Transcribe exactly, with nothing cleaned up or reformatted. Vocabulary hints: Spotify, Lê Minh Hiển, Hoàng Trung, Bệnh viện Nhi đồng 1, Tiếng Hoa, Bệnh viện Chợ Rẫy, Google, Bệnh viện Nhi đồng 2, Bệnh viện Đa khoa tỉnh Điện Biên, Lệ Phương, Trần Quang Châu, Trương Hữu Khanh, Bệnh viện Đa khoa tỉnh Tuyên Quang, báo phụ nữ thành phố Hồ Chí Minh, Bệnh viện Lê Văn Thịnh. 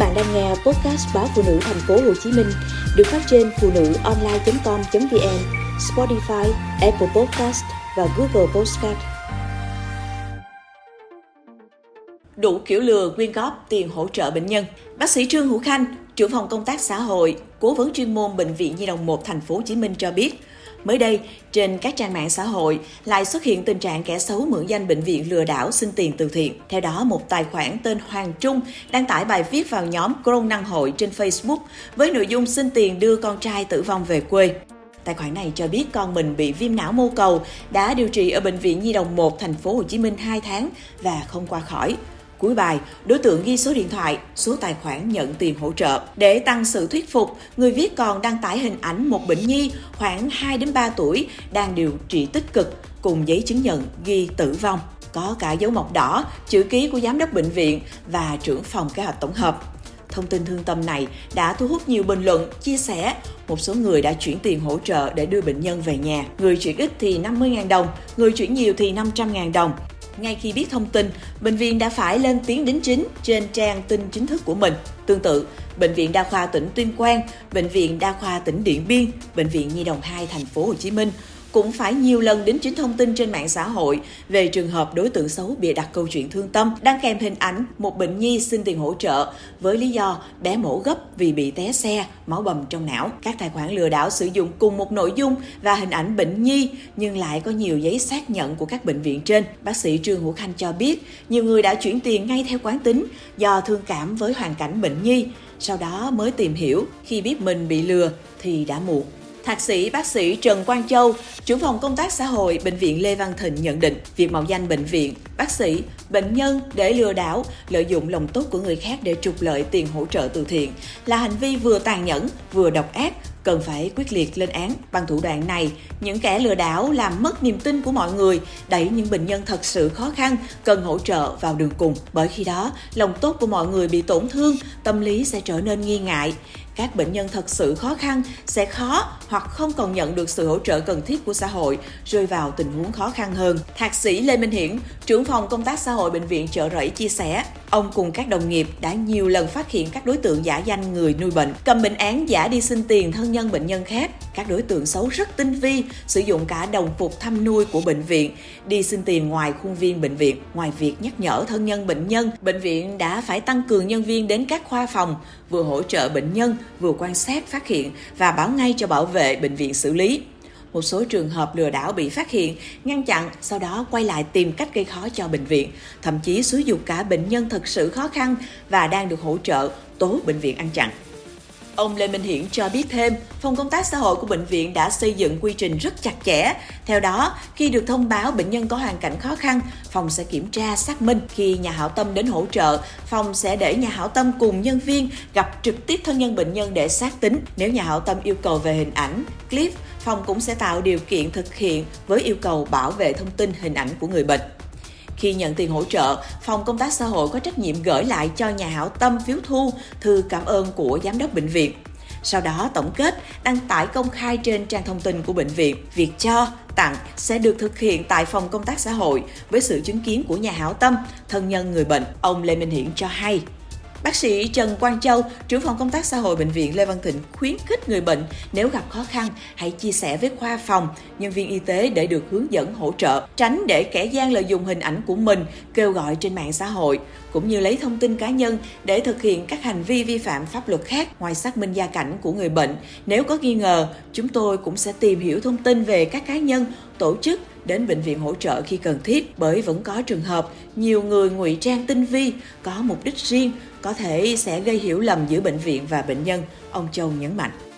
bạn đang nghe podcast báo phụ nữ thành phố Hồ Chí Minh được phát trên phụ nữ online chấm com chấm vn, Spotify, Apple Podcast và Google Podcast. Đủ kiểu lừa quyên góp tiền hỗ trợ bệnh nhân. Bác sĩ Trương Hữu Khanh, trưởng phòng công tác xã hội, cố vấn chuyên môn Bệnh viện Nhi đồng một thành phố Hồ Chí Minh cho biết, mới đây trên các trang mạng xã hội lại xuất hiện tình trạng kẻ xấu mượn danh bệnh viện lừa đảo xin tiền từ thiện. Theo đó, một tài khoản tên Hoàng Trung đăng tải bài viết vào nhóm Cron Năng Hội trên Facebook với nội dung xin tiền đưa con trai tử vong về quê. Tài khoản này cho biết con mình bị viêm não mô cầu, đã điều trị ở Bệnh viện Nhi đồng một thành phố Hồ Chí Minh hai tháng và không qua khỏi. Cuối bài, đối tượng ghi số điện thoại, số tài khoản nhận tiền hỗ trợ. Để tăng sự thuyết phục, người viết còn đăng tải hình ảnh một bệnh nhi khoảng hai đến ba tuổi đang điều trị tích cực cùng giấy chứng nhận ghi tử vong. Có cả dấu mộc đỏ, chữ ký của giám đốc bệnh viện và trưởng phòng kế hoạch tổng hợp. Thông tin thương tâm này đã thu hút nhiều bình luận, chia sẻ. Một số người đã chuyển tiền hỗ trợ để đưa bệnh nhân về nhà. Người chuyển ít thì năm mươi nghìn đồng, người chuyển nhiều thì năm trăm nghìn đồng. Ngay khi biết thông tin, bệnh viện đã phải lên tiếng đính chính trên trang tin chính thức của mình. Tương tự, Bệnh viện Đa khoa tỉnh Tuyên Quang, Bệnh viện Đa khoa tỉnh Điện Biên, Bệnh viện Nhi đồng hai thành phố Hồ Chí Minh cũng phải nhiều lần đính chính thông tin trên mạng xã hội về trường hợp đối tượng xấu bịa đặt câu chuyện thương tâm, đăng kèm hình ảnh một bệnh nhi xin tiền hỗ trợ với lý do bé mổ gấp vì bị té xe, máu bầm trong não. Các tài khoản lừa đảo sử dụng cùng một nội dung và hình ảnh bệnh nhi nhưng lại có nhiều giấy xác nhận của các bệnh viện trên. Bác sĩ Trương Hữu Khanh cho biết, nhiều người đã chuyển tiền ngay theo quán tính do thương cảm với hoàn cảnh bệnh nhi, sau đó mới tìm hiểu khi biết mình bị lừa thì đã muộn. Thạc sĩ bác sĩ Trần Quang Châu, trưởng phòng công tác xã hội Bệnh viện Lê Văn Thịnh nhận định, việc mạo danh bệnh viện, bác sĩ, bệnh nhân để lừa đảo, lợi dụng lòng tốt của người khác để trục lợi tiền hỗ trợ từ thiện là hành vi vừa tàn nhẫn, vừa độc ác, cần phải quyết liệt lên án. Bằng thủ đoạn này, những kẻ lừa đảo làm mất niềm tin của mọi người, đẩy những bệnh nhân thật sự khó khăn, cần hỗ trợ vào đường cùng. Bởi khi đó, lòng tốt của mọi người bị tổn thương, tâm lý sẽ trở nên nghi ngại. Các bệnh nhân thật sự khó khăn sẽ khó hoặc không còn nhận được sự hỗ trợ cần thiết của xã hội, rơi vào tình huống khó khăn hơn. Thạc sĩ Lê Minh Hiển, trưởng phòng công tác xã hội Bệnh viện Chợ Rẫy chia sẻ, ông cùng các đồng nghiệp đã nhiều lần phát hiện các đối tượng giả danh người nuôi bệnh, cầm bệnh án giả đi xin tiền thân nhân bệnh nhân khác. Các đối tượng xấu rất tinh vi, sử dụng cả đồng phục thăm nuôi của bệnh viện, đi xin tiền ngoài khuôn viên bệnh viện. Ngoài việc nhắc nhở thân nhân bệnh nhân, bệnh viện đã phải tăng cường nhân viên đến các khoa phòng, vừa hỗ trợ bệnh nhân, vừa quan sát phát hiện và báo ngay cho bảo vệ bệnh viện xử lý. Một số trường hợp lừa đảo bị phát hiện, ngăn chặn, sau đó quay lại tìm cách gây khó cho bệnh viện, thậm chí xúi giục cả bệnh nhân thật sự khó khăn và đang được hỗ trợ tố bệnh viện ăn chặn. Ông Lê Minh Hiển cho biết thêm, phòng công tác xã hội của bệnh viện đã xây dựng quy trình rất chặt chẽ. Theo đó, khi được thông báo bệnh nhân có hoàn cảnh khó khăn, phòng sẽ kiểm tra xác minh. Khi nhà hảo tâm đến hỗ trợ, phòng sẽ để nhà hảo tâm cùng nhân viên gặp trực tiếp thân nhân bệnh nhân để xác tính. Nếu nhà hảo tâm yêu cầu về hình ảnh, clip, phòng cũng sẽ tạo điều kiện thực hiện với yêu cầu bảo vệ thông tin hình ảnh của người bệnh. Khi nhận tiền hỗ trợ, phòng công tác xã hội có trách nhiệm gửi lại cho nhà hảo tâm phiếu thu, thư cảm ơn của giám đốc bệnh viện. Sau đó tổng kết, đăng tải công khai trên trang thông tin của bệnh viện. Việc cho, tặng sẽ được thực hiện tại phòng công tác xã hội với sự chứng kiến của nhà hảo tâm, thân nhân người bệnh, ông Lê Minh Hiển cho hay. Bác sĩ Trần Quang Châu, trưởng phòng công tác xã hội Bệnh viện Lê Văn Thịnh khuyến khích người bệnh nếu gặp khó khăn hãy chia sẻ với khoa phòng, nhân viên y tế để được hướng dẫn hỗ trợ, tránh để kẻ gian lợi dụng hình ảnh của mình kêu gọi trên mạng xã hội, cũng như lấy thông tin cá nhân để thực hiện các hành vi vi phạm pháp luật khác. Ngoài xác minh gia cảnh của người bệnh, nếu có nghi ngờ, chúng tôi cũng sẽ tìm hiểu thông tin về các cá nhân, tổ chức đến bệnh viện hỗ trợ khi cần thiết, bởi vẫn có trường hợp nhiều người ngụy trang tinh vi, có mục đích riêng, có thể sẽ gây hiểu lầm giữa bệnh viện và bệnh nhân, ông Châu nhấn mạnh.